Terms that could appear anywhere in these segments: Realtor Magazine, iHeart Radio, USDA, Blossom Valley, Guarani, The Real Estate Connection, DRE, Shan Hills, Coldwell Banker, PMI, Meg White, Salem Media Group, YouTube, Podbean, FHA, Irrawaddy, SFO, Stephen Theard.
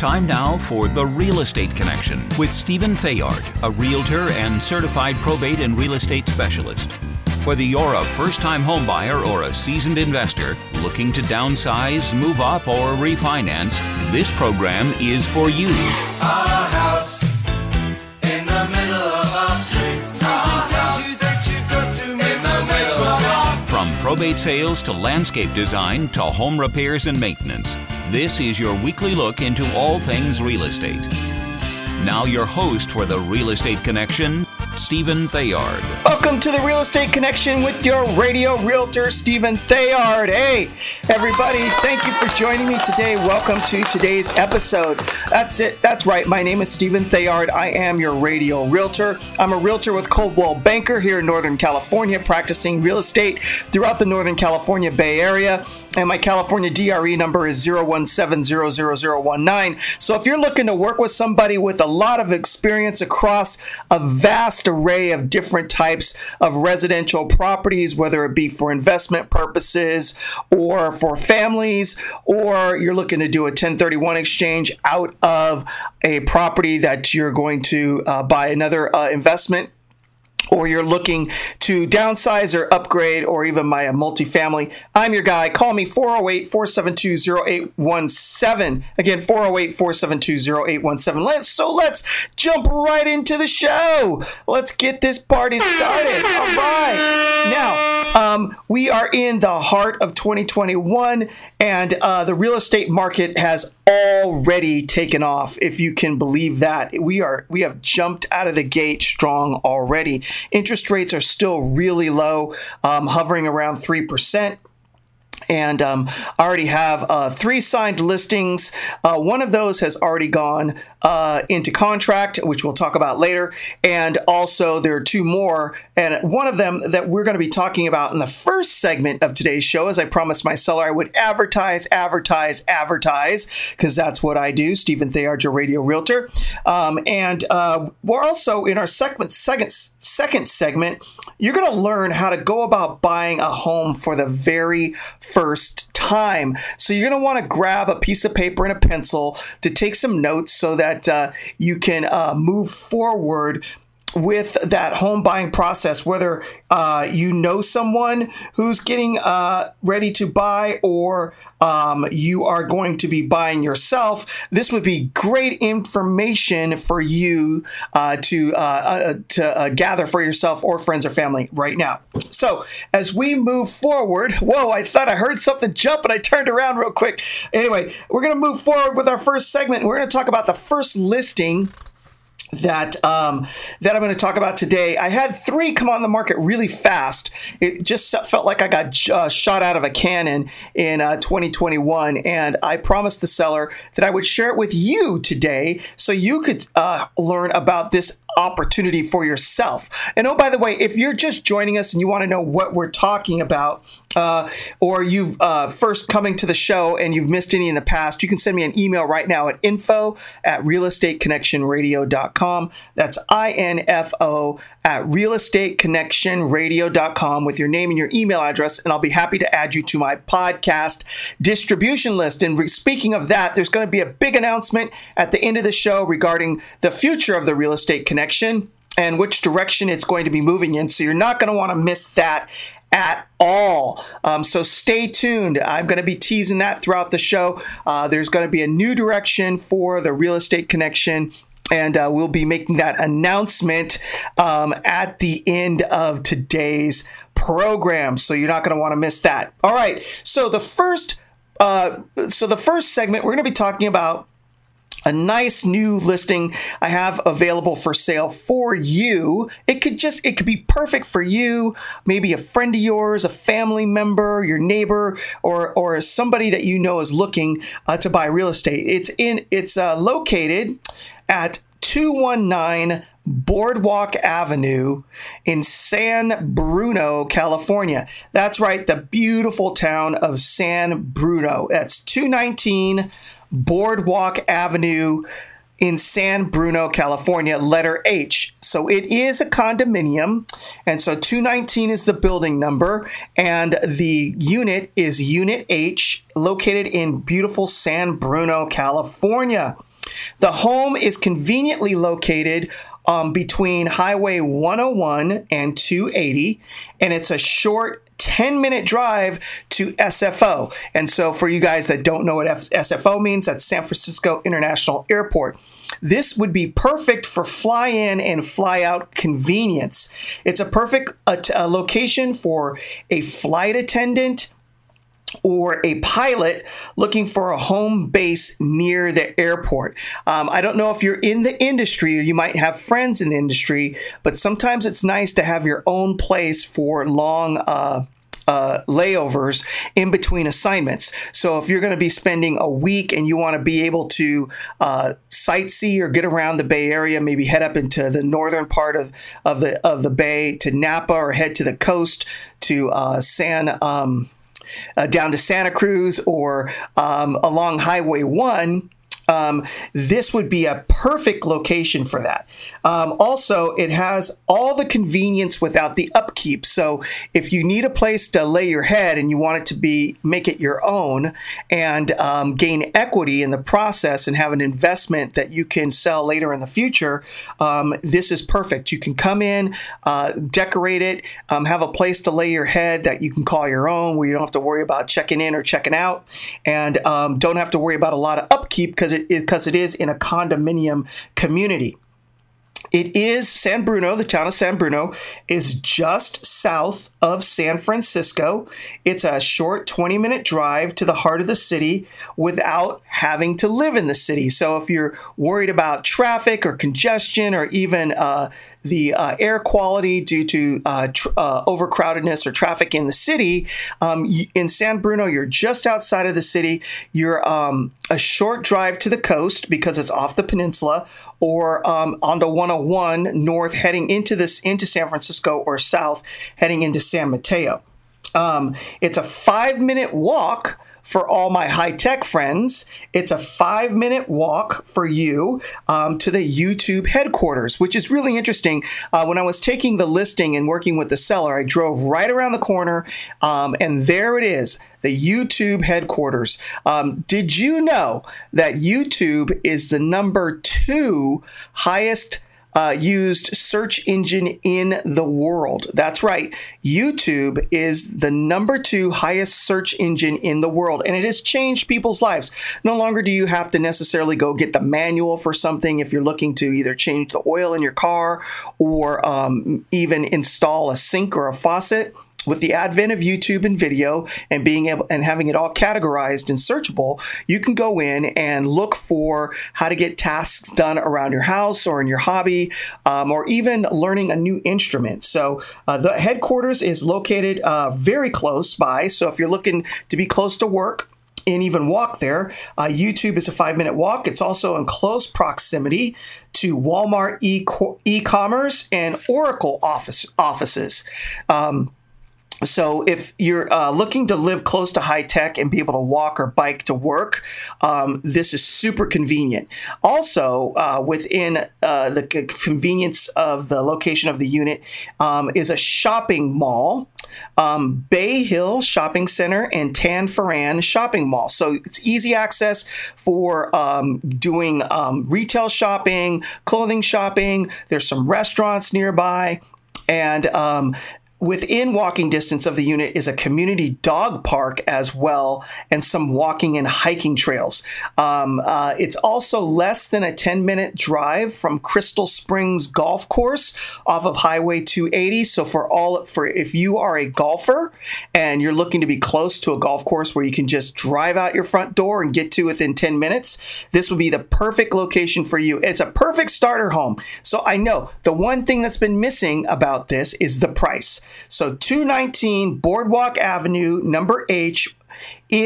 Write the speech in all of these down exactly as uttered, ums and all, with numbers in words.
Time now for The Real Estate Connection with Stephen Theard, a realtor and certified probate and real estate specialist. Whether you're a first-time homebuyer or a seasoned investor looking to downsize, move up, or refinance, this program is for you. Our house in the middle of our street. Something tells you that you've got to make in the middle of our... From probate sales to landscape design to home repairs and maintenance, this is your weekly look into all things real estate. Now your host for The Real Estate Connection, Stephen Theard. Welcome to The Real Estate Connection with your radio realtor, Stephen Theard. Hey, everybody, thank you for joining me today. Welcome to today's episode. That's it. That's right. My name is Stephen Theard. I am your radio realtor. I'm a realtor with Coldwell Banker here in Northern California, practicing real estate throughout the Northern California Bay Area. And my California D R E number is zero one seven zero zero zero one nine. So if you're looking to work with somebody with a lot of experience across a vast array of different types of residential properties, whether it be for investment purposes or for families, or you're looking to do a ten thirty-one exchange out of a property that you're going to uh, buy another uh, investment, or you're looking to downsize or upgrade, or even my multifamily, I'm your guy. Call me four oh eight, four seven two, oh eight one seven. Again, four oh eight, four seven two, oh eight one seven. Let's, so let's jump right into the show. Let's get this party started. All right. Now, Um, we are in the heart of twenty twenty-one, and uh, the real estate market has already taken off, if you can believe that. We are we have jumped out of the gate strong already. Interest rates are still really low, um, hovering around three percent. And um, I already have uh, three signed listings. Uh, one of those has already gone uh, into contract, which we'll talk about later. And also there are two more. And one of them that we're going to be talking about in the first segment of today's show, as I promised my seller, I would advertise, advertise, advertise, because that's what I do. Stephen Theard, your radio realtor. Um, and uh, we're also in our second, second, second segment, you're going to learn how to go about buying a home for the very first time. So you're going to want to grab a piece of paper and a pencil to take some notes so that uh, you can uh, move forward with that home buying process, whether uh, you know someone who's getting uh, ready to buy or um, you are going to be buying yourself. This would be great information for you uh, to uh, uh, to uh, gather for yourself or friends or family right now. So as we move forward, whoa, I thought I heard something jump and I turned around real quick. Anyway, we're going to move forward with our first segment. We're going to talk about the first listing that um, that I'm going to talk about today. I had three come on the market really fast. It just felt like I got uh, shot out of a cannon in uh, twenty twenty-one, and I promised the seller that I would share it with you today so you could uh, learn about this opportunity for yourself. And oh, by the way, if you're just joining us and you want to know what we're talking about, Uh, or you've uh, first coming to the show and you've missed any in the past, you can send me an email right now at info at real estate connection radio dot com. That's I N F O at real estate connection radio dot com with your name and your email address, and I'll be happy to add you to my podcast distribution list. And re- speaking of that, there's going to be a big announcement at the end of the show regarding the future of the Real Estate Connection and which direction it's going to be moving in. So you're not going to want to miss that at all. Um, so stay tuned. I'm going to be teasing that throughout the show. Uh, there's going to be a new direction for the Real Estate Connection, and uh, we'll be making that announcement um, at the end of today's program. So you're not going to want to miss that. All right. So the first, uh, so the first segment, we're going to be talking about a nice new listing I have available for sale for you. It could just, it could be perfect for you, maybe a friend of yours, a family member, your neighbor, or or somebody that you know is looking uh, to buy real estate. It's in, it's uh, located at two nineteen Boardwalk Avenue in San Bruno, California. That's right, the beautiful town of San Bruno. That's two nineteen Boardwalk Avenue in San Bruno, California, letter H. So it is a condominium, and so two nineteen is the building number, and the unit is Unit H, located in beautiful San Bruno, California. The home is conveniently located um, between Highway one oh one and two eighty, and it's a short ten minute drive to S F O. And so for you guys that don't know what S F O means, that's San Francisco International Airport. This would be perfect for fly-in and fly-out convenience. It's a perfect uh, t- uh, location for a flight attendant or a pilot looking for a home base near the airport. Um, I don't know if you're in the industry or you might have friends in the industry, but sometimes it's nice to have your own place for long uh, uh, layovers in between assignments. So if you're going to be spending a week and you want to be able to uh, sightsee or get around the Bay Area, maybe head up into the northern part of, of, the, of the Bay to Napa, or head to the coast to uh, San... Um, Uh, down to Santa Cruz, or um, along Highway one, um, this would be a perfect location for that. Um, also, it has all the convenience without the upkeep. So if you need a place to lay your head and you want it to be, make it your own and um, gain equity in the process and have an investment that you can sell later in the future, um, this is perfect. You can come in, uh, decorate it, um, have a place to lay your head that you can call your own, where you don't have to worry about checking in or checking out, and um, don't have to worry about a lot of upkeep because it, because it is in a condominium community. It is San Bruno. The town of San Bruno is just south of San Francisco. It's a short twenty minute drive to the heart of the city without having to live in the city. So if you're worried about traffic or congestion or even uh, the uh, air quality due to uh, tr- uh, overcrowdedness or traffic in the city, um, y- in San Bruno, you're just outside of the city. You're um, a short drive to the coast because it's off the peninsula, or um, on the one oh one north heading into this into San Francisco, or south heading into San Mateo. Um, it's a five minute walk for all my high-tech friends. It's a five minute walk for you um, to the YouTube headquarters, which is really interesting. Uh, when I was taking the listing and working with the seller, I drove right around the corner, um, and there it is, the YouTube headquarters. Um, did you know that YouTube is the number two highest Uh, used search engine in the world? That's right. YouTube is the number two highest search engine in the world, and it has changed people's lives. No longer do you have to necessarily go get the manual for something if you're looking to either change the oil in your car or um, even install a sink or a faucet. With the advent of YouTube and video and being able and having it all categorized and searchable, you can go in and look for how to get tasks done around your house or in your hobby, um, or even learning a new instrument. So uh, the headquarters is located uh, very close by. So if you're looking to be close to work and even walk there, uh, YouTube is a five minute walk. It's also in close proximity to Walmart e- e-commerce and Oracle office offices. Um, So if you're uh, looking to live close to high tech and be able to walk or bike to work, um, this is super convenient. Also, uh, within uh, the convenience of the location of the unit um, is a shopping mall, um, Bay Hill Shopping Center and Tan Foran Shopping Mall. So it's easy access for um, doing um, retail shopping, clothing shopping. There's some restaurants nearby, and um within walking distance of the unit is a community dog park as well, and some walking and hiking trails. Um, uh, it's also less than a ten minute drive from Crystal Springs Golf Course off of Highway two eighty. So for all, for if you are a golfer and you're looking to be close to a golf course where you can just drive out your front door and get to within ten minutes, this would be the perfect location for you. It's a perfect starter home. So I know the one thing that's been missing about this is the price. So two nineteen Boardwalk Avenue, number H,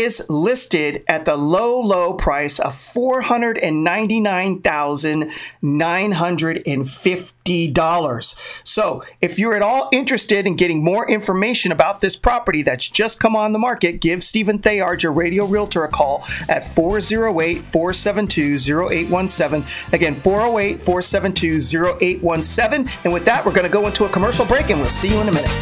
is listed at the low, low price of four hundred ninety-nine thousand nine hundred fifty dollars. So if you're at all interested in getting more information about this property that's just come on the market, give Stephen Theard, your radio realtor, a call at four oh eight, four seven two, oh eight one seven. Again, four oh eight, four seven two, oh eight one seven. And with that, we're going to go into a commercial break, and we'll see you in a minute.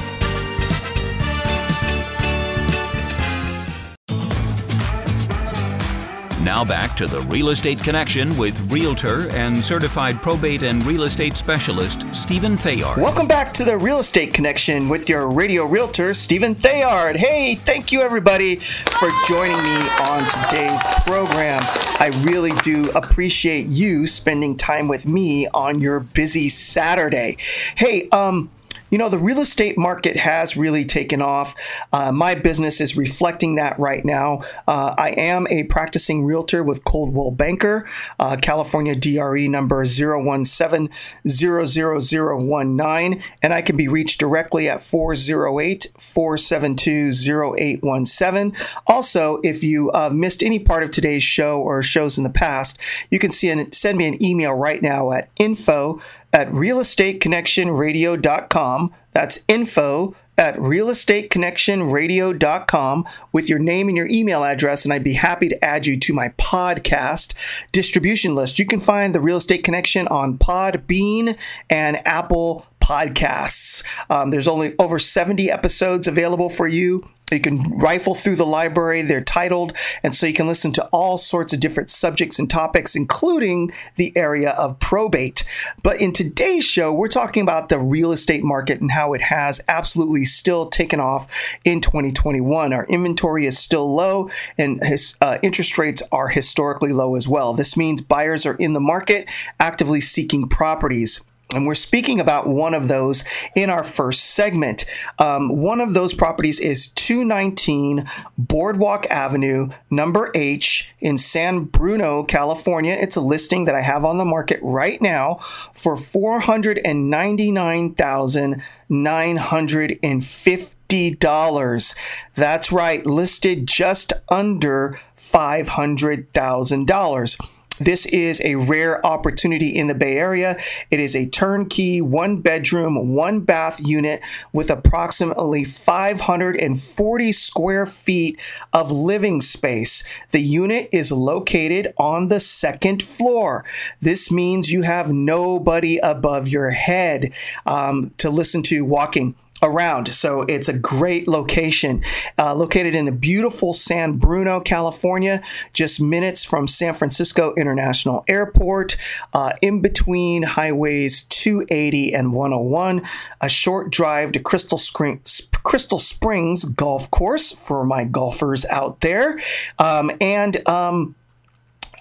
Now Now back to the Real Estate Connection with Realtor and Certified Probate and Real Estate Specialist, Stephen Theard. Welcome back to the Real Estate Connection with your radio realtor, Stephen Theard. Hey, thank you everybody for joining me on today's program. I really do appreciate you spending time with me on your busy Saturday. Hey, um... You know, the real estate market has really taken off. Uh, my business is reflecting that right now. Uh, I am a practicing realtor with Coldwell Banker, uh, California D R E number zero one seven zero zero zero one nine, and I can be reached directly at four zero eight, four seven two, zero eight one seven. Also, if you uh, missed any part of today's show or shows in the past, you can see an, send me an email right now at info at real estate connection radio dot com. That's info at real estate connection radio dot com with your name and your email address, and I'd be happy to add you to my podcast distribution list. You can find The Real Estate Connection on Podbean and Apple Podcasts. Um, there's only over seventy episodes available for you. You can rifle through the library. They're titled, and so you can listen to all sorts of different subjects and topics, including the area of probate. But in today's show, we're talking about the real estate market and how it has absolutely still taken off in twenty twenty-one. Our inventory is still low, and his, uh, interest rates are historically low as well. This means buyers are in the market actively seeking properties. And we're speaking about one of those in our first segment. Um, one of those properties is two nineteen Boardwalk Avenue, number H in San Bruno, California. It's a listing that I have on the market right now for four hundred ninety-nine thousand nine hundred fifty dollars. That's right, listed just under five hundred thousand dollars. This is a rare opportunity in the Bay Area. It is a turnkey, one-bedroom, one-bath unit with approximately five hundred forty square feet of living space. The unit is located on the second floor. This means you have nobody above your head um, to listen to walking around. So it's a great location, uh, located in a beautiful San Bruno, California, just minutes from San Francisco International Airport, uh, in between highways two eighty and one oh one, a short drive to Crystal Springs, Crystal Springs Golf Course for my golfers out there, um, and um,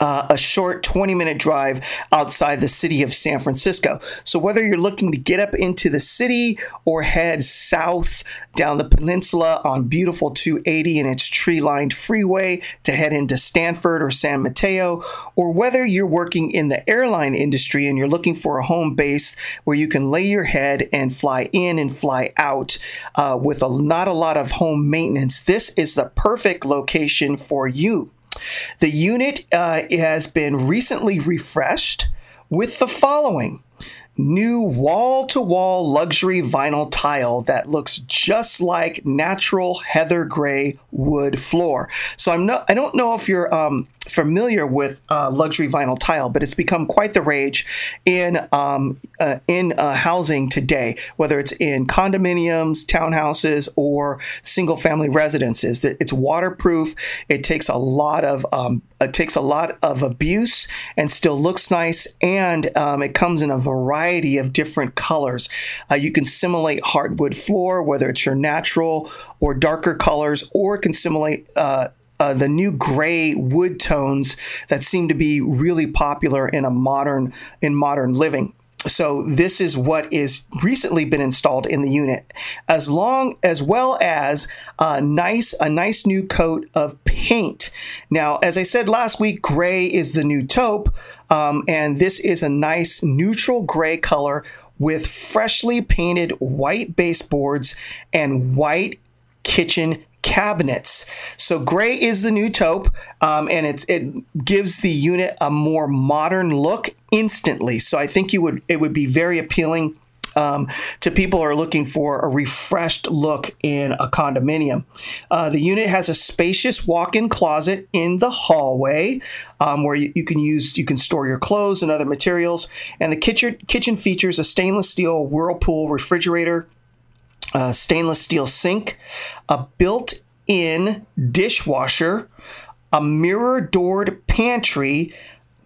Uh, a short twenty-minute drive outside the city of San Francisco. So whether you're looking to get up into the city or head south down the peninsula on beautiful two eighty and its tree-lined freeway to head into Stanford or San Mateo, or whether you're working in the airline industry and you're looking for a home base where you can lay your head and fly in and fly out uh, with a, not a lot of home maintenance, this is the perfect location for you. The unit uh, has been recently refreshed with the following: new wall-to-wall luxury vinyl tile that looks just like natural heather gray wood floor. So I'm not, I don't know if you're um, familiar with uh, luxury vinyl tile, but it's become quite the rage in um, uh, in uh, housing today, whether it's in condominiums, townhouses, or single-family residences. It's waterproof. It takes a lot of um, it takes a lot of abuse and still looks nice, and um, it comes in a variety of different colors. Uh, you can simulate hardwood floor, whether it's your natural or darker colors, or can simulate uh, uh, the new gray wood tones that seem to be really popular in a modern in modern living. So this is what is recently been installed in the unit, as long as well as a nice a nice new coat of paint. Now, as I said last week, gray is the new taupe, um, and this is a nice neutral gray color with freshly painted white baseboards and white kitchen cabinets. So gray is the new taupe, um, and it's, it gives the unit a more modern look instantly. So I think you would it would be very appealing um, to people who are looking for a refreshed look in a condominium. Uh, the unit has a spacious walk-in closet in the hallway um, where you, you can use you can store your clothes and other materials. And the kitchen kitchen features a stainless steel Whirlpool refrigerator, a stainless steel sink, a built-in dishwasher, a mirror-doored pantry,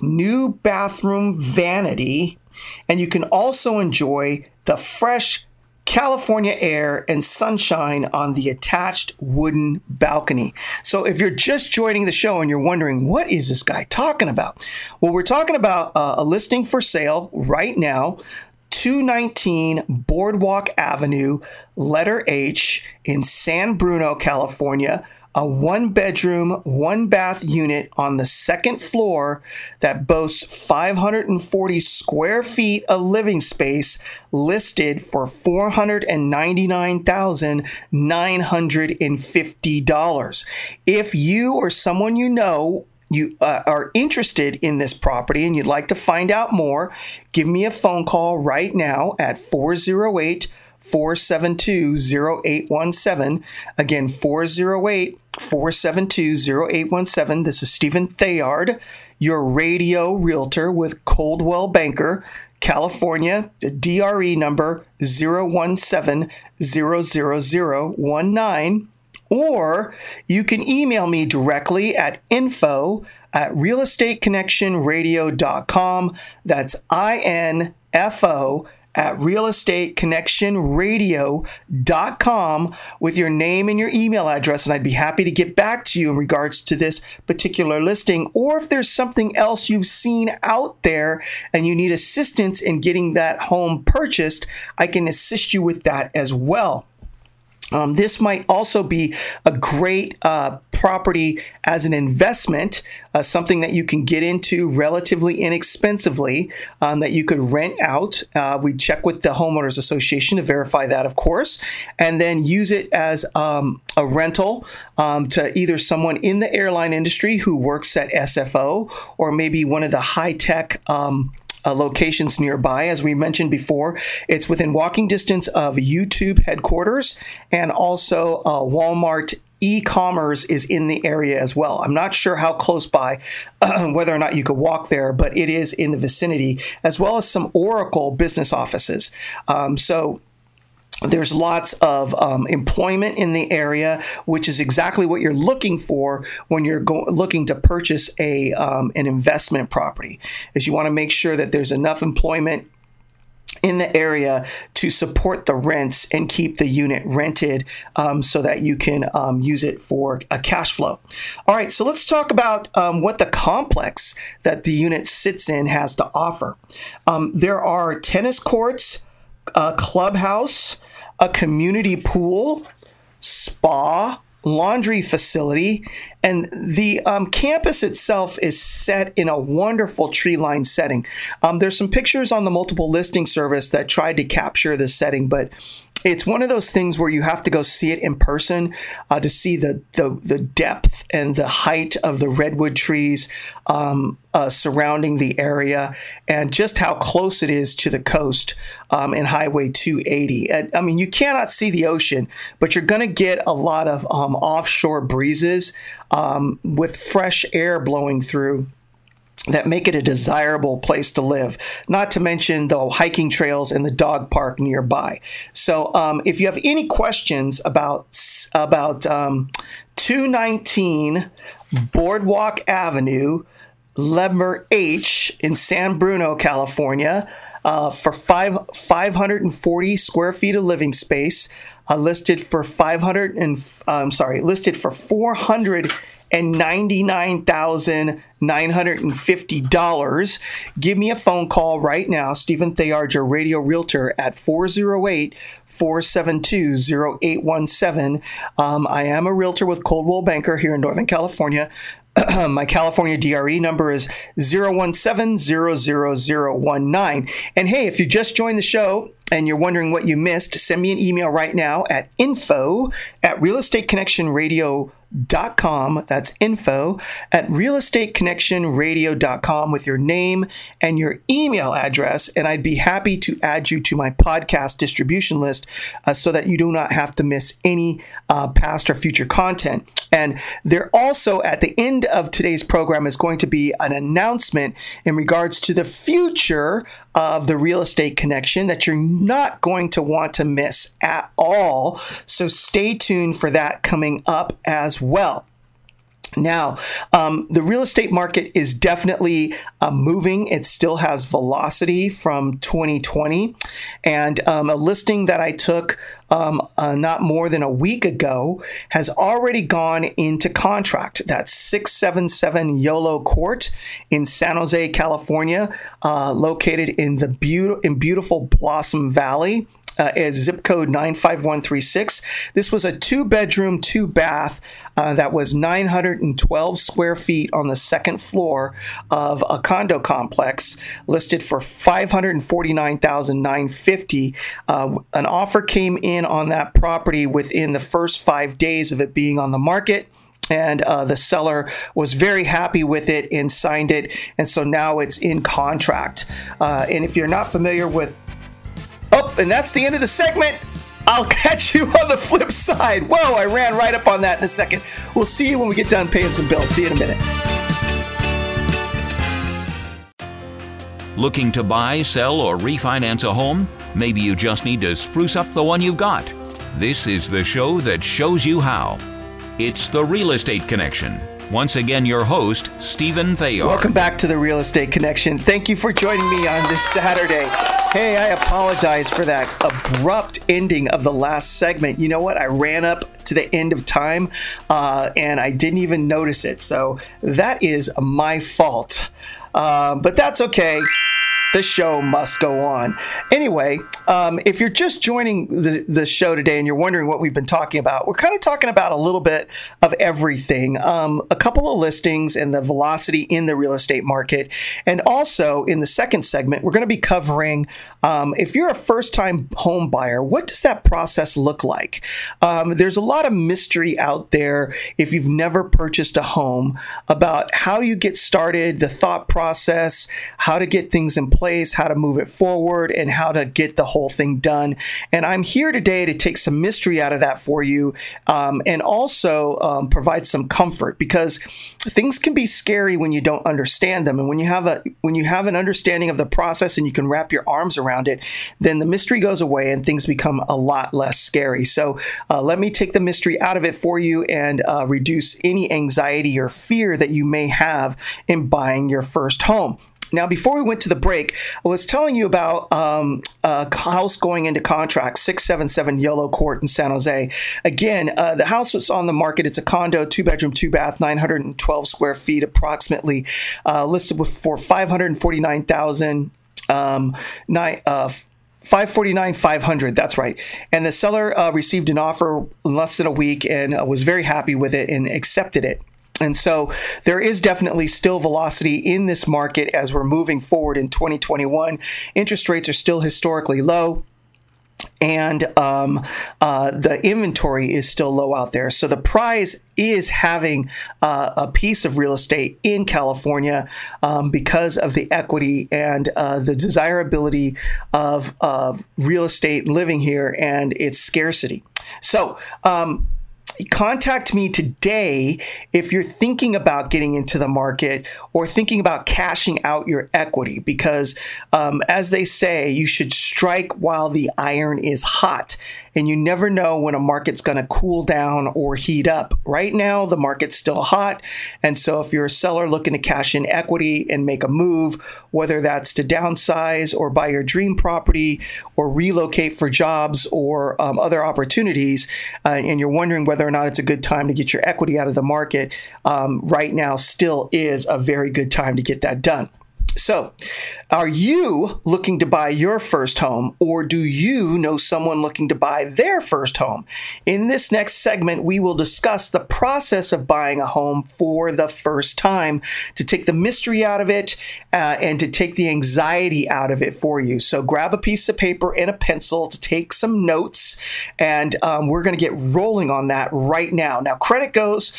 new bathroom vanity, and you can also enjoy the fresh California air and sunshine on the attached wooden balcony. So if you're just joining the show and you're wondering, what is this guy talking about? Well, we're talking about uh, a listing for sale right now, two nineteen Boardwalk Avenue, letter H in San Bruno, California, a one-bedroom, one-bath unit on the second floor that boasts five hundred forty square feet of living space, listed for four hundred ninety-nine thousand nine hundred fifty dollars. If you or someone you know you uh, are interested in this property and you'd like to find out more, give me a phone call right now at four oh eight, four seven two, oh eight one seven. Again, four oh eight, four seven two, oh eight one seven. This is Stephen Theard, your radio realtor with Coldwell Banker, California, D R E number zero one seven zero zero zero one nine. Or you can email me directly at info at real estate connection radio dot com. That's I N F O at real estate connection radio dot com with your name and your email address, and I'd be happy to get back to you in regards to this particular listing, or if there's something else you've seen out there and you need assistance in getting that home purchased, I can assist you with that as well. Um, this might also be a great uh, property as an investment, uh, something that you can get into relatively inexpensively, um, that you could rent out. Uh, we check with the Homeowners Association to verify that, of course, and then use it as um, a rental um, to either someone in the airline industry who works at S F O, or maybe one of the high-tech um Uh, locations nearby. As we mentioned before, it's within walking distance of YouTube headquarters, and also uh, Walmart e-commerce is in the area as well. I'm not sure how close by, uh, whether or not you could walk there, but it is in the vicinity, as well as some Oracle business offices. Um, so there's lots of um, employment in the area, which is exactly what you're looking for when you're go- looking to purchase a um, an investment property, is you want to make sure that there's enough employment in the area to support the rents and keep the unit rented um, so that you can um, use it for a cash flow. All right, so let's talk about um, what the complex that the unit sits in has to offer. Um, there are tennis courts, a clubhouse, a community pool, spa, laundry facility, and the um, campus itself is set in a wonderful tree-lined setting. Um, there's some pictures on the multiple listing service that tried to capture the setting, but it's one of those things where you have to go see it in person uh, to see the, the the depth and the height of the redwood trees um, uh, surrounding the area, and just how close it is to the coast um, and Highway two eighty. And, I mean, you cannot see the ocean, but you're going to get a lot of um, offshore breezes um, with fresh air blowing through that make it a desirable place to live, not to mention the hiking trails and the dog park nearby. So um, if you have any questions about about um, two nineteen Boardwalk Avenue, Lemer H in San Bruno, California, uh, for five, five hundred forty square feet of living space, uh, listed for five hundred and I'm sorry, listed for four hundred and ninety-nine thousand nine hundred fifty dollars. Give me a phone call right now, Stephen Theard, your radio realtor, at four oh eight, four seven two, oh eight one seven. Um, I am a realtor with Coldwell Banker here in Northern California. My California D R E number is zero one seven zero zero zero one nine. And hey, if you just joined the show and you're wondering what you missed, send me an email right now at info at real estate connection radio dot com. That's info at real estate connection radio dot com with your name and your email address, and I'd be happy to add you to my podcast distribution list uh, so that you do not have to miss any uh, past or future content. And there also, at the end of today's program, is going to be an announcement in regards to the future of the Real Estate Connection that you're not going to want to miss at all. So stay tuned for that coming up as well. Now, um, the real estate market is definitely uh, moving. It still has velocity from twenty twenty. And um, a listing that I took um, uh, not more than a week ago has already gone into contract. That's six seventy-seven Yolo Court in San Jose, California, uh, located in the be- in beautiful Blossom Valley. Uh, is zip code nine five one three six. This was a two-bedroom, two-bath uh, that was nine hundred twelve square feet on the second floor of a condo complex listed for five hundred forty-nine thousand nine hundred fifty dollars. Uh, an offer came in on that property within the first five days of it being on the market. And uh, the seller was very happy with it and signed it. And so now it's in contract. Uh, and if you're not familiar with Oh, and that's the end of the segment. I'll catch you on the flip side. Whoa, I ran right up on that in a second. We'll see you when we get done paying some bills. See you in a minute. Looking to buy, sell, or refinance a home? Maybe you just need to spruce up the one you've got. This is the show that shows you how. It's The Real Estate Connection. Once again, your host, Stephen Theard. Welcome back to The Real Estate Connection. Thank you for joining me on this Saturday. Hey, I apologize for that abrupt ending of the last segment. You know what? I ran up to the end of time, uh, and I didn't even notice it. So that is my fault. Um, but that's okay. The show must go on. Anyway, um, if you're just joining the, the show today and you're wondering what we've been talking about, we're kind of talking about a little bit of everything, um, a couple of listings and the velocity in the real estate market. And also in the second segment, we're going to be covering, um, if you're a first-time home buyer, what does that process look like? Um, there's a lot of mystery out there if you've never purchased a home about how you get started, the thought process, how to get things in place, how to move it forward, and how to get the whole thing done. And I'm here today to take some mystery out of that for you, um, and also um, provide some comfort, because things can be scary when you don't understand them. And when you have a when you have an understanding of the process and you can wrap your arms around it, then the mystery goes away and things become a lot less scary. So uh, let me take the mystery out of it for you and uh, reduce any anxiety or fear that you may have in buying your first home. Now, before we went to the break, I was telling you about um, a house going into contract, six seventy-seven Yolo Court in San Jose. Again, uh, the house was on the market. It's a condo, two-bedroom, two-bath, nine hundred twelve square feet approximately, uh, listed for five hundred forty-nine thousand dollars. Um, nine, uh, five forty-nine, five hundred. That's right. And the seller uh, received an offer in less than a week and uh, was very happy with it and accepted it. And so there is definitely still velocity in this market as we're moving forward in twenty twenty-one. Interest rates are still historically low. And um, uh, the inventory is still low out there. So the prize is having uh, a piece of real estate in California um, because of the equity and uh, the desirability of, of real estate living here and its scarcity. So, um, Contact me today if you're thinking about getting into the market or thinking about cashing out your equity, because um, as they say, you should strike while the iron is hot, and you never know when a market's going to cool down or heat up. Right now, the market's still hot, and so if you're a seller looking to cash in equity and make a move, whether that's to downsize or buy your dream property or relocate for jobs or um, other opportunities, uh, and you're wondering whether or not it's a good time to get your equity out of the market, um, right now still is a very good time to get that done. So, are you looking to buy your first home, or do you know someone looking to buy their first home? In this next segment, we will discuss the process of buying a home for the first time to take the mystery out of it uh, and to take the anxiety out of it for you. So, grab a piece of paper and a pencil to take some notes, and um, we're going to get rolling on that right now. Now, credit goes,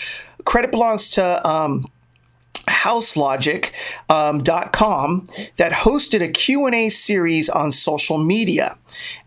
credit belongs to Um, house logic dot com that hosted a Q and A series on social media.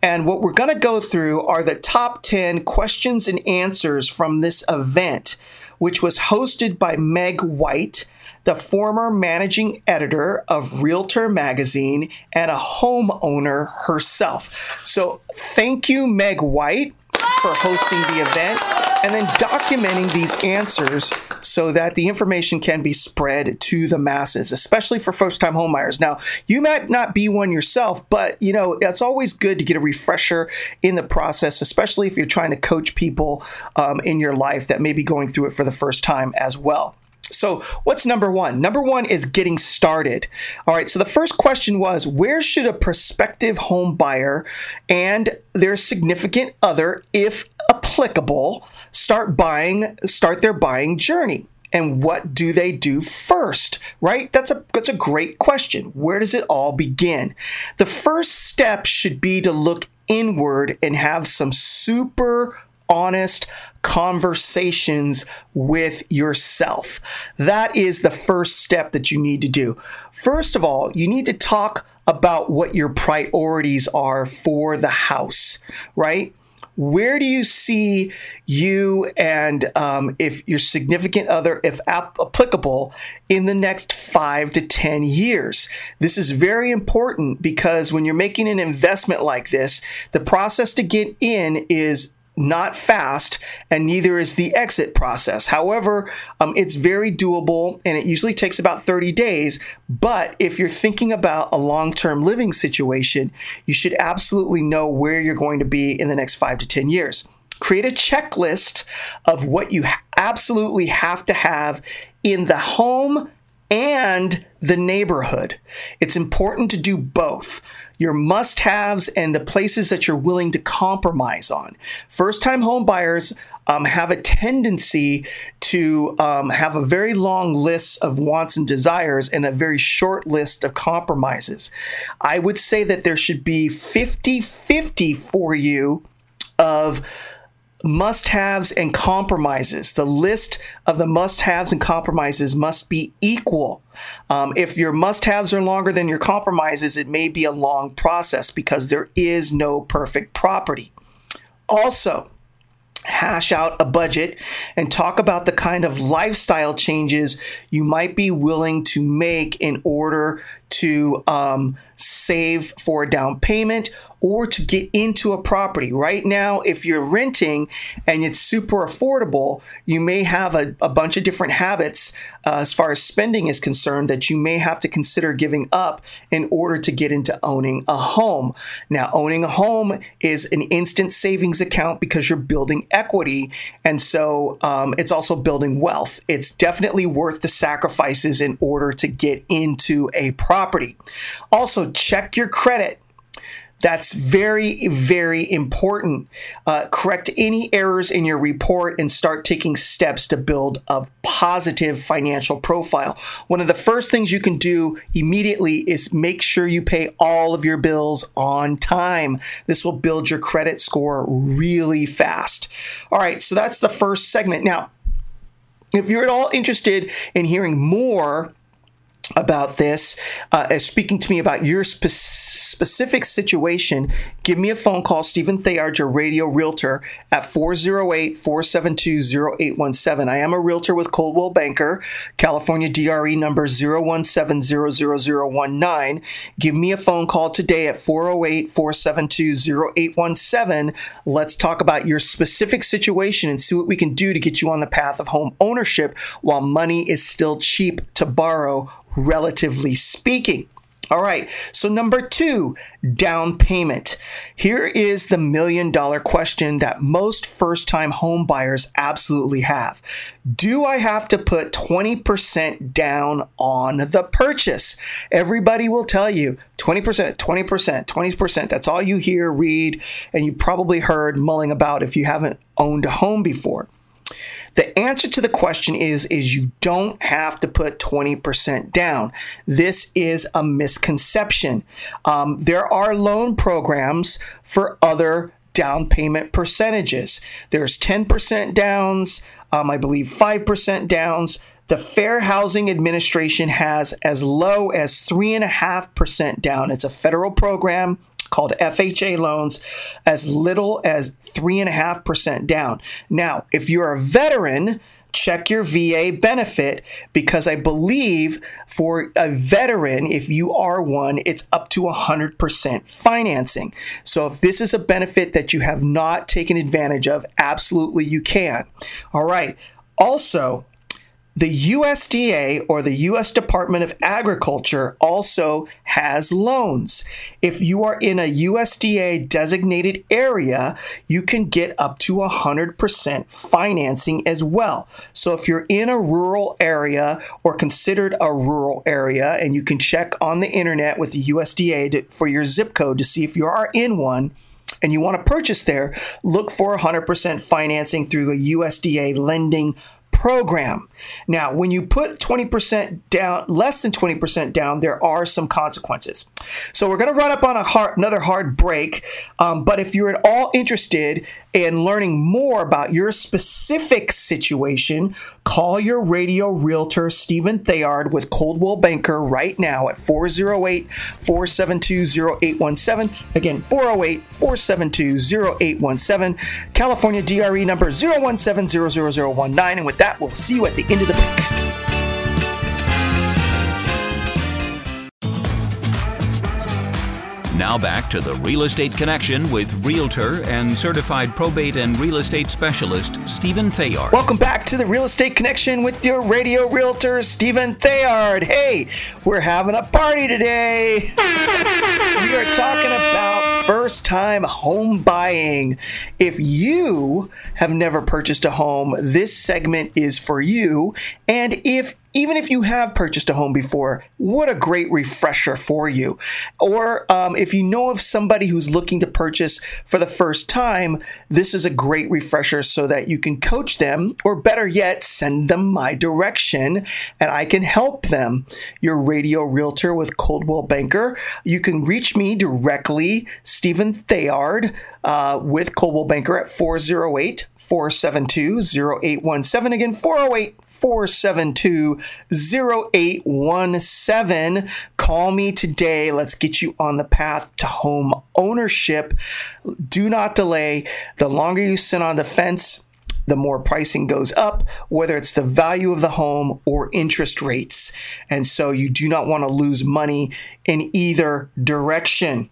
And what we're going to go through are the top ten questions and answers from this event, which was hosted by Meg White, the former managing editor of Realtor Magazine and a homeowner herself. So thank you, Meg White, for hosting the event and then documenting these answers so that the information can be spread to the masses, especially for first-time homebuyers. Now, you might not be one yourself, but you know it's always good to get a refresher in the process, especially if you're trying to coach people um, in your life that may be going through it for the first time as well. So what's number one? Number one is getting started. All right. So the first question was, where should a prospective home buyer and their significant other, if applicable, start buying, start their buying journey? And what do they do first, right? That's a that's a great question. Where does it all begin? The first step should be to look inward and have some super honest conversations with yourself. That is the first step that you need to do. First of all, you need to talk about what your priorities are for the house, right? Where do you see you and um, if your significant other, if ap- applicable, in the next five to ten years? This is very important because when you're making an investment like this, the process to get in is not fast, and neither is the exit process. However, um, it's very doable, and it usually takes about thirty days. But if you're thinking about a long-term living situation, you should absolutely know where you're going to be in the next five to ten years. Create a checklist of what you absolutely have to have in the home and the neighborhood. It's important to do both, your must-haves and the places that you're willing to compromise on. First-time home buyers um, have a tendency to um, have a very long list of wants and desires and a very short list of compromises. I would say that there should be fifty-fifty for you of must-haves and compromises. The list of the must-haves and compromises must be equal. Um, if your must-haves are longer than your compromises, it may be a long process because there is no perfect property. Also, hash out a budget and talk about the kind of lifestyle changes you might be willing to make in order to um, save for a down payment or to get into a property. Right now, if you're renting and it's super affordable, you may have a, a bunch of different habits uh, as far as spending is concerned that you may have to consider giving up in order to get into owning a home. Now, owning a home is an instant savings account because you're building equity. And so um, it's also building wealth. It's definitely worth the sacrifices in order to get into a property. Also, check your credit. That's very, very important. Uh, correct any errors in your report and start taking steps to build a positive financial profile. One of the first things you can do immediately is make sure you pay all of your bills on time. This will build your credit score really fast. All right, so that's the first segment. Now, if you're at all interested in hearing more about this, uh, speaking to me about your spe- specific situation, give me a phone call, Stephen Theard, your radio realtor, at four oh eight, four seven two, oh eight one seven. I am a realtor with Coldwell Banker, California D R E number zero one seven zero zero zero one nine. Give me a phone call today at four oh eight, four seven two, oh eight one seven. Let's talk about your specific situation and see what we can do to get you on the path of home ownership while money is still cheap to borrow, relatively speaking. All right. So number two, down payment. Here is the million dollar question that most first-time home buyers absolutely have. Do I have to put twenty percent down on the purchase? Everybody will tell you twenty percent, twenty percent, twenty percent. That's all you hear, read, and you probably heard mulling about if you haven't owned a home before. The answer to the question is, is you don't have to put twenty percent down. This is a misconception. Um, there are loan programs for other down payment percentages. There's ten percent downs, um, I believe five percent downs. The Fair Housing Administration has as low as three point five percent down. It's a federal program called F H A loans, as little as three point five percent down. Now, if you're a veteran, check your V A benefit because I believe for a veteran, if you are one, it's up to one hundred percent financing. So if this is a benefit that you have not taken advantage of, absolutely you can. All right. Also, The U S D A, or the U S Department of Agriculture, also has loans. If you are in a U S D A designated area, you can get up to one hundred percent financing as well. So if you're in a rural area or considered a rural area, and you can check on the internet with the U S D A to, for your zip code to see if you are in one, and you want to purchase there, look for one hundred percent financing through a U S D A lending program. Now, when you put twenty percent down, less than twenty percent down, there are some consequences. So we're going to run up on a hard, another hard break. Um, but if you're at all interested in learning more about your specific situation, call your radio realtor, Stephen Theard, with Coldwell Banker right now at four oh eight, four seven two, oh eight one seven. Again, four oh eight, four seven two, oh eight one seven. California D R E number zero one seven zero zero zero one nine. And with that, we'll see you at the end of the break. Now back to the Real Estate Connection with Realtor and Certified Probate and Real Estate Specialist, Stephen Theard. Welcome back to the Real Estate Connection with your radio realtor, Stephen Theard. Hey, we're having a party today. We are talking about first-time home buying. If you have never purchased a home, this segment is for you. And if even if you have purchased a home before, what a great refresher for you. Or um, if you know of somebody who's looking to purchase for the first time, this is a great refresher so that you can coach them, or better yet, send them my direction and I can help them. Your radio realtor with Coldwell Banker. You can reach me directly, Stephen Theard, uh, with Coldwell Banker at four oh eight, four seven two, oh eight one seven. Again, four oh eight, four seven two, oh eight one seven. Call me today. Let's get you on the path to home ownership. Do not delay. The longer you sit on the fence, the more pricing goes up, whether it's the value of the home or interest rates. And so you do not want to lose money in either direction.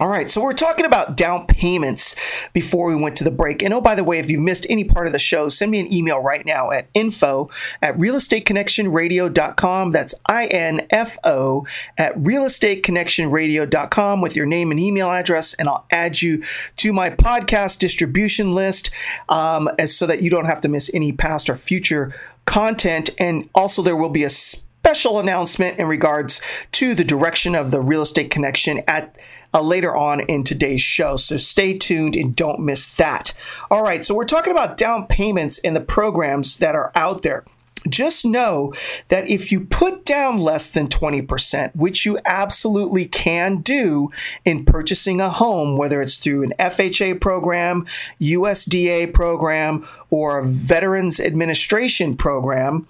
All right, so we're talking about down payments before we went to the break. And oh, by the way, if you've missed any part of the show, send me an email right now at info at real estate connection radio dot com. That's I N F O at real estate connection radio dot com with your name and email address, and I'll add you to my podcast distribution list um, as so that you don't have to miss any past or future content. And also there will be a special announcement in regards to the direction of the Real Estate Connection at Uh, later on in today's show. So stay tuned and don't miss that. All right, so we're talking about down payments and the programs that are out there. Just know that if you put down less than twenty percent, which you absolutely can do in purchasing a home, whether it's through an F H A program, U S D A program, or a Veterans Administration program,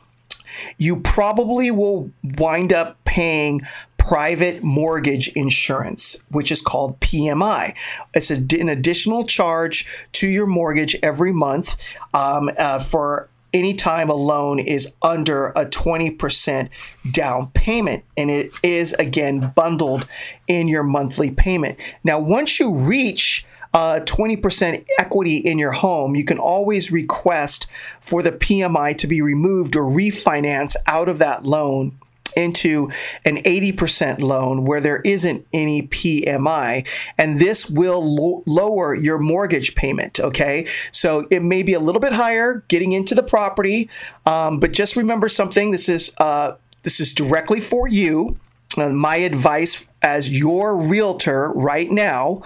you probably will wind up paying private mortgage insurance, which is called P M I. It's a, an additional charge to your mortgage every month um, uh, for any time a loan is under a twenty percent down payment. And it is, again, bundled in your monthly payment. Now, once you reach Uh, twenty percent equity in your home, you can always request for the P M I to be removed or refinance out of that loan into an eighty percent loan where there isn't any P M I, and this will lo- lower your mortgage payment, okay? So it may be a little bit higher getting into the property, um, but just remember something. This is, uh, this is directly for you. Uh, my advice as your realtor right now,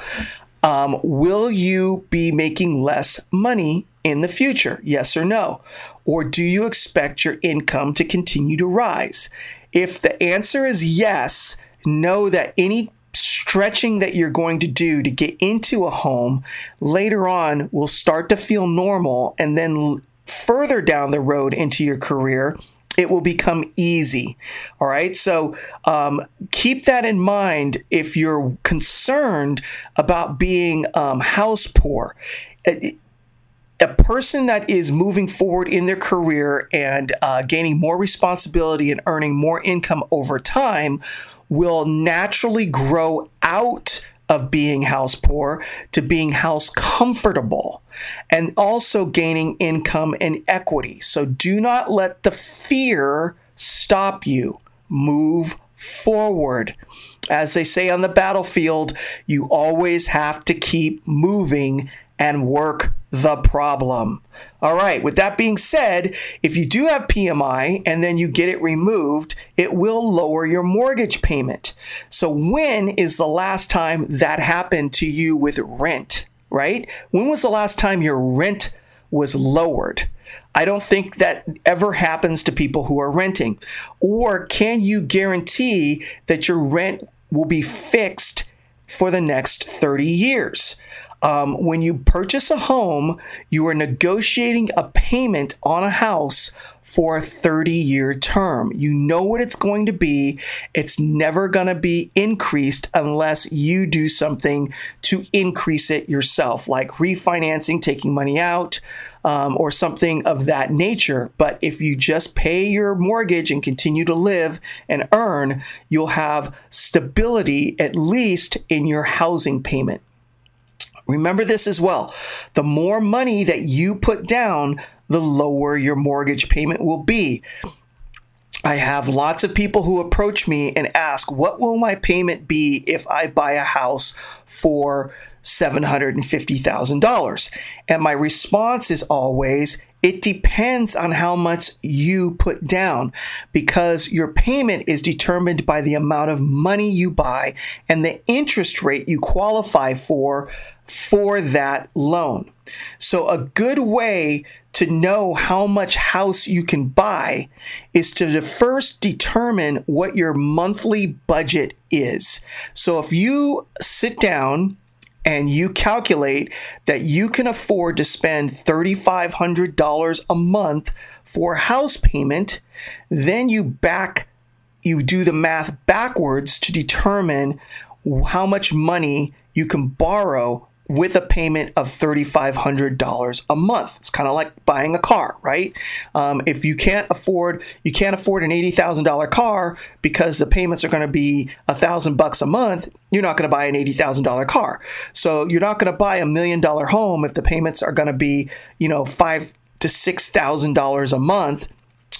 Um, will you be making less money in the future? Yes or no? Or do you expect your income to continue to rise? If the answer is yes, know that any stretching that you're going to do to get into a home later on will start to feel normal, and then further down the road into your career, it will become easy. All right. So um, keep that in mind if you're concerned about being um, house poor. A, a person that is moving forward in their career and uh, gaining more responsibility and earning more income over time will naturally grow out of being house poor to being house comfortable, and also gaining income and equity. So do not let the fear stop you. Move forward. As they say on the battlefield, you always have to keep moving and work the problem. All right, with that being said, if you do have P M I and then you get it removed, it will lower your mortgage payment. So when is the last time that happened to you with rent, right? When was the last time your rent was lowered? I don't think that ever happens to people who are renting. Or can you guarantee that your rent will be fixed for the next thirty years? Um, when you purchase a home, you are negotiating a payment on a house for a thirty-year term. You know what it's going to be. It's never going to be increased unless you do something to increase it yourself, like refinancing, taking money out, um, or something of that nature. But if you just pay your mortgage and continue to live and earn, you'll have stability, at least in your housing payment. Remember this as well. The more money that you put down, the lower your mortgage payment will be. I have lots of people who approach me and ask, what will my payment be if I buy a house for seven hundred fifty thousand dollars? And my response is always, it depends on how much you put down, because your payment is determined by the amount of money you buy and the interest rate you qualify for for that loan. So a good way to know how much house you can buy is to first determine what your monthly budget is. So if you sit down and you calculate that you can afford to spend three thousand five hundred dollars a month for house payment, then you back, you do the math backwards to determine how much money you can borrow with a payment of three thousand five hundred dollars a month. It's kind of like buying a car, right? Um, if you can't afford, you can't afford an eighty thousand dollars car because the payments are going to be a thousand bucks a month, you're not going to buy an eighty thousand dollars car. So you're not going to buy a million dollar home if the payments are going to be, you know, five to six thousand dollars a month.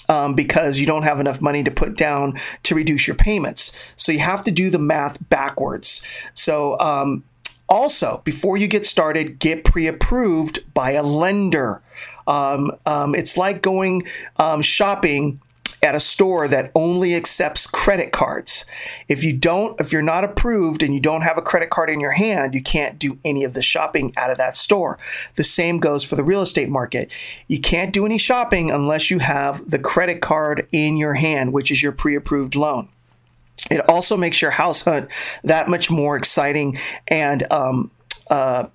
Um, because you don't have enough money to put down to reduce your payments. So you have to do the math backwards. So um, also, before you get started, get pre-approved by a lender. Um, um, it's like going um, shopping at a store that only accepts credit cards. If you don't, if you're not approved and you don't have a credit card in your hand, you can't do any of the shopping out of that store. The same goes for the real estate market. You can't do any shopping unless you have the credit card in your hand, which is your pre-approved loan. It also makes your house hunt that much more exciting and um, uh,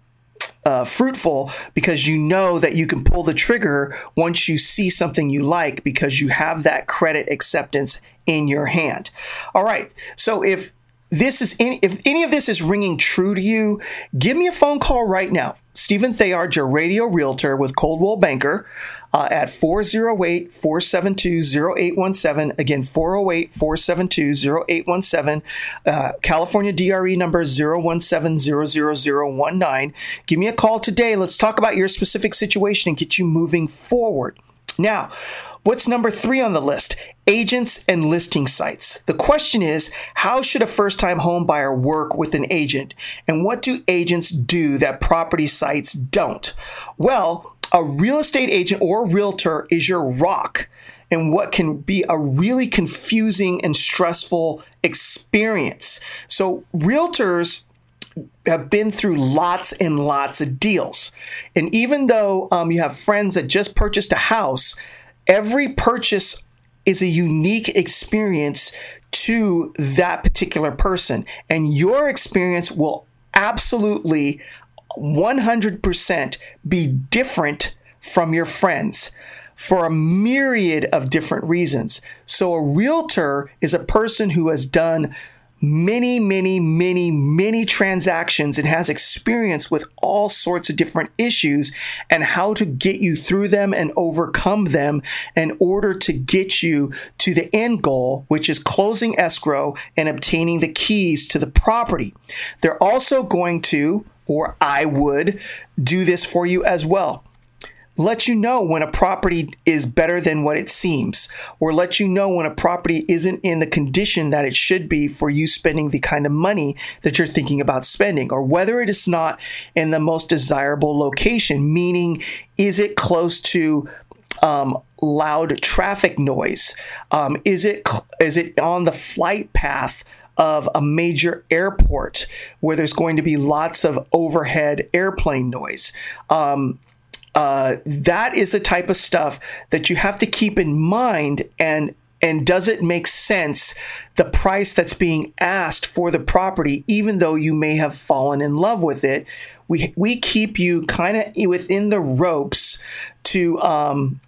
Uh, fruitful, because you know that you can pull the trigger once you see something you like, because you have that credit acceptance in your hand. All right. So if this is any, if any of this is ringing true to you, give me a phone call right now. Stephen Theard, your radio realtor with Coldwell Banker, uh, at four oh eight, four seven two, oh eight one seven. Again, four oh eight, four seven two, oh eight one seven. Uh, California D R E number zero one seven zero zero zero one nine. Give me a call today. Let's talk about your specific situation and get you moving forward. Now, what's number three on the list? Agents and listing sites. The question is, how should a first-time home buyer work with an agent? And what do agents do that property sites don't? Well, a real estate agent or realtor is your rock in what can be a really confusing and stressful experience. So realtors have been through lots and lots of deals. And even though um, you have friends that just purchased a house, every purchase is a unique experience to that particular person. And your experience will absolutely one hundred percent be different from your friends for a myriad of different reasons. So a realtor is a person who has done many, many, many, many transactions and has experience with all sorts of different issues and how to get you through them and overcome them in order to get you to the end goal, which is closing escrow and obtaining the keys to the property. They're also going to, or I would, do this for you as well. Let you know when a property is better than what it seems, or let you know when a property isn't in the condition that it should be for you spending the kind of money that you're thinking about spending, or whether it is not in the most desirable location, meaning is it close to um, loud traffic noise? Um, is it is it on the flight path of a major airport where there's going to be lots of overhead airplane noise? Um, Uh, that is the type of stuff that you have to keep in mind, and and does it make sense, the price that's being asked for the property, even though you may have fallen in love with it. We we keep you kind of within the ropes to um,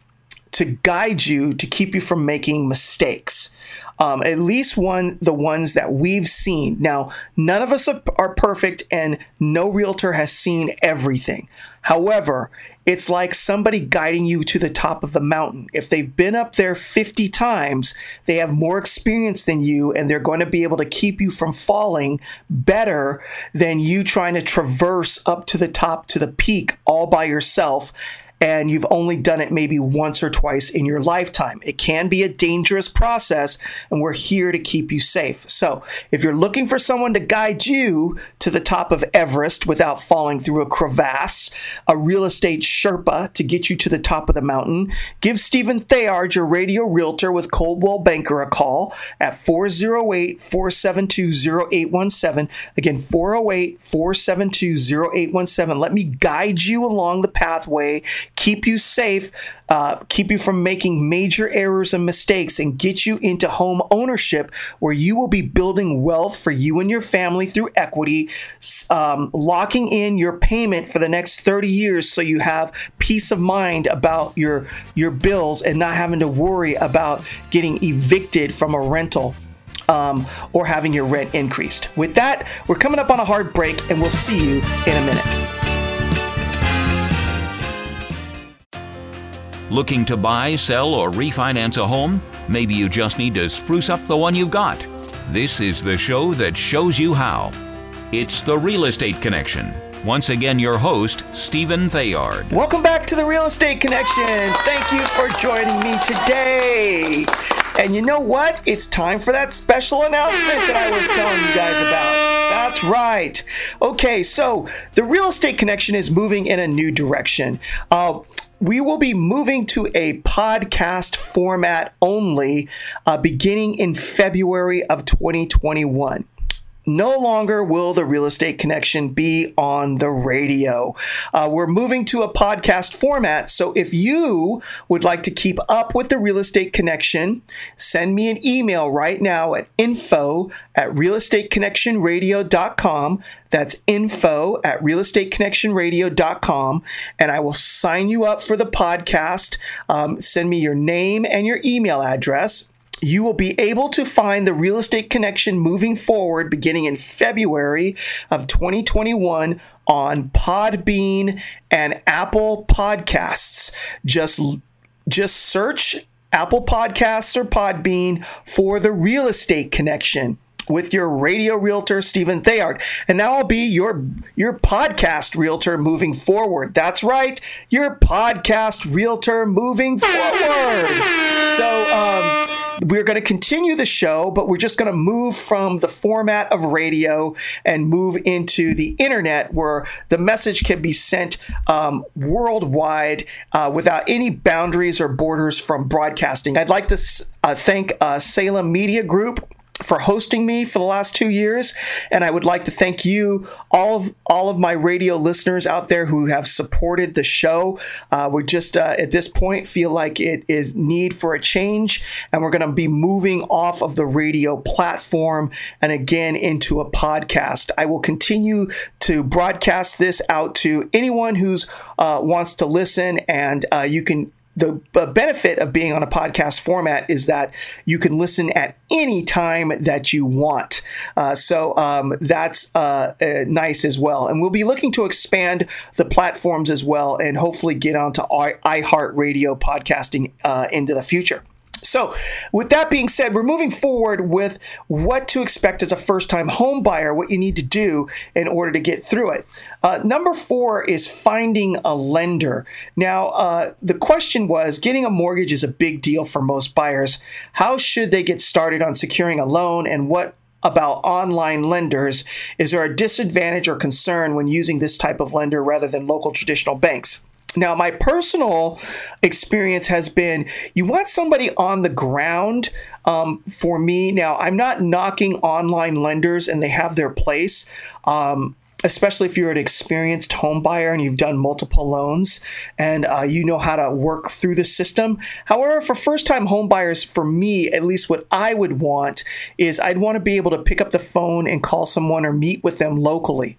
to guide you, to keep you from making mistakes. Um, at least one, the ones that we've seen. Now, none of us are perfect, and no realtor has seen everything. However, it's like somebody guiding you to the top of the mountain. If they've been up there fifty times, they have more experience than you, and they're going to be able to keep you from falling better than you trying to traverse up to the top, to the peak, all by yourself, and you've only done it maybe once or twice in your lifetime. It can be a dangerous process, and we're here to keep you safe. So if you're looking for someone to guide you to the top of Everest without falling through a crevasse, a real estate Sherpa to get you to the top of the mountain, give Stephen Theard, your radio realtor with Coldwell Banker, a call at four oh eight, four seven two, oh eight one seven. Again, four oh eight, four seven two, oh eight one seven. Let me guide you along the pathway, keep you safe, uh, keep you from making major errors and mistakes, and get you into home ownership where you will be building wealth for you and your family through equity, um, locking in your payment for the next thirty years so you have peace of mind about your, your bills and not having to worry about getting evicted from a rental um, or having your rent increased. With that, we're coming up on a hard break, and we'll see you in a minute. Looking to buy, sell, or refinance a home? Maybe you just need to spruce up the one you've got. This is the show that shows you how. It's The Real Estate Connection. Once again, your host, Stephen Theard. Welcome back to The Real Estate Connection. Thank you for joining me today. And you know what? It's time for that special announcement that I was telling you guys about. That's right. Okay, so The Real Estate Connection is moving in a new direction. Uh, We will be moving to a podcast format only uh, beginning in February of twenty twenty-one. No longer will The Real Estate Connection be on the radio. Uh, we're moving to a podcast format, so if you would like to keep up with The Real Estate Connection, send me an email right now at info at real estate connection radio dot com. That's info at real estate connection radio dot com, and I will sign you up for the podcast. Um, send me your name and your email address. You will be able to find The Real Estate Connection moving forward beginning in February of twenty twenty-one on Podbean and Apple Podcasts. Just, just search Apple Podcasts or Podbean for The Real Estate Connection with your radio realtor, Stephen Theard. And now I'll be your your podcast realtor moving forward. That's right, your podcast realtor moving forward. So um, we're going to continue the show, but we're just going to move from the format of radio and move into the internet where the message can be sent um, worldwide uh, without any boundaries or borders from broadcasting. I'd like to uh, thank uh, Salem Media Group for hosting me for the last two years. And I would like to thank you, all of all of my radio listeners out there who have supported the show. Uh, we just, uh, at this point, feel like it is need for a change. And we're going to be moving off of the radio platform and again into a podcast. I will continue to broadcast this out to anyone who's uh, wants to listen. And uh, you can the benefit of being on a podcast format is that you can listen at any time that you want. Uh, so um, that's uh, uh, nice as well. And we'll be looking to expand the platforms as well and hopefully get onto I- iHeart Radio podcasting uh, into the future. So with that being said, we're moving forward with what to expect as a first-time home buyer, what you need to do in order to get through it. Uh, number four is finding a lender. Now, uh, the question was, getting a mortgage is a big deal for most buyers. How should they get started on securing a loan, and what about online lenders? Is there a disadvantage or concern when using this type of lender rather than local traditional banks? Now, my personal experience has been you want somebody on the ground um, for me. Now, I'm not knocking online lenders, and they have their place, um, especially if you're an experienced home buyer and you've done multiple loans and uh, you know how to work through the system. However, for first-time home buyers, for me, at least what I would want is I'd want to be able to pick up the phone and call someone or meet with them locally.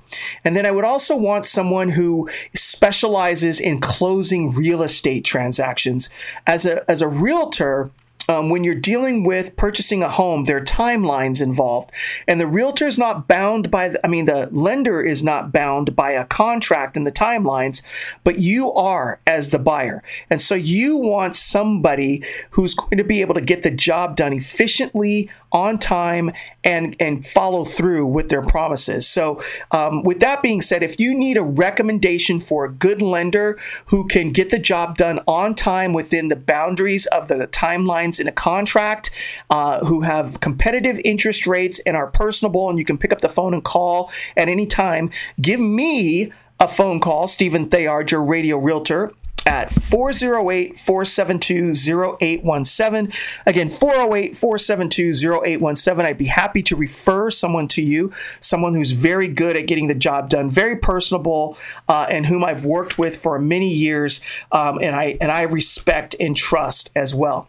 And then I would also want someone who specializes in closing real estate transactions. As a as a realtor, um, when you're dealing with purchasing a home, there are timelines involved. And the realtor is not bound by, the, I mean, the lender is not bound by a contract and the timelines, but you are as the buyer. And so you want somebody who's going to be able to get the job done efficiently, on time, and and follow through with their promises. So um, with that being said, if you need a recommendation for a good lender who can get the job done on time within the boundaries of the timelines in a contract, uh, who have competitive interest rates and are personable, and you can pick up the phone and call at any time, give me a phone call, Stephen Theard, your radio realtor, at four oh eight, four seven two, oh eight one seven. Again, four oh eight, four seven two, oh eight one seven. I'd be happy to refer someone to you, someone who's very good at getting the job done, very personable, uh, and whom I've worked with for many years, um, and I and I respect and trust as well.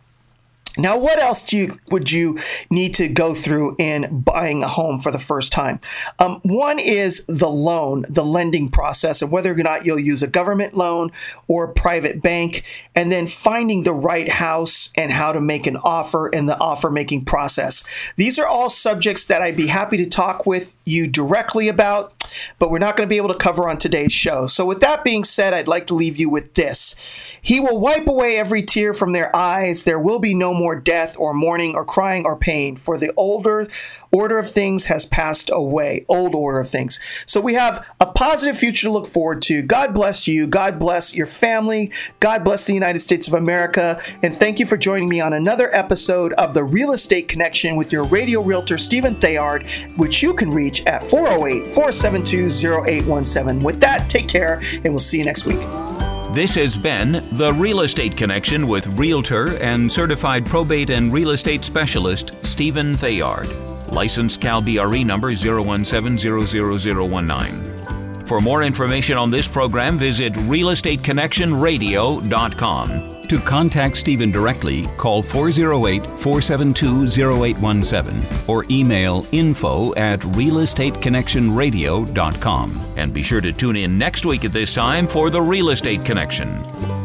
Now, what else do you, would you need to go through in buying a home for the first time? Um, one is the loan, the lending process, and whether or not you'll use a government loan or a private bank, and then finding the right house and how to make an offer and the offer-making process. These are all subjects that I'd be happy to talk with you directly about, but we're not going to be able to cover on today's show. So with that being said, I'd like to leave you with this. He will wipe away every tear from their eyes. There will be no more death or mourning or crying or pain, for the older order of things has passed away, old order of things. So we have a positive future to look forward to. God bless you. God bless your family. God bless the United States of America. And thank you for joining me on another episode of The Real Estate Connection with your radio realtor, Stephen Theard, which you can reach at four oh eight, four seven two, oh eight one seven. With that, take care, and we'll see you next week. This has been The Real Estate Connection with Realtor and Certified Probate and Real Estate Specialist Stephen Theard, licensed Cal D R E number zero one seven zero zero zero one nine. For more information on this program, visit real estate connection radio dot com. To contact Stephen directly, call four oh eight, four seven two, oh eight one seven or email info at real estate connection radio dot com. And be sure to tune in next week at this time for The Real Estate Connection.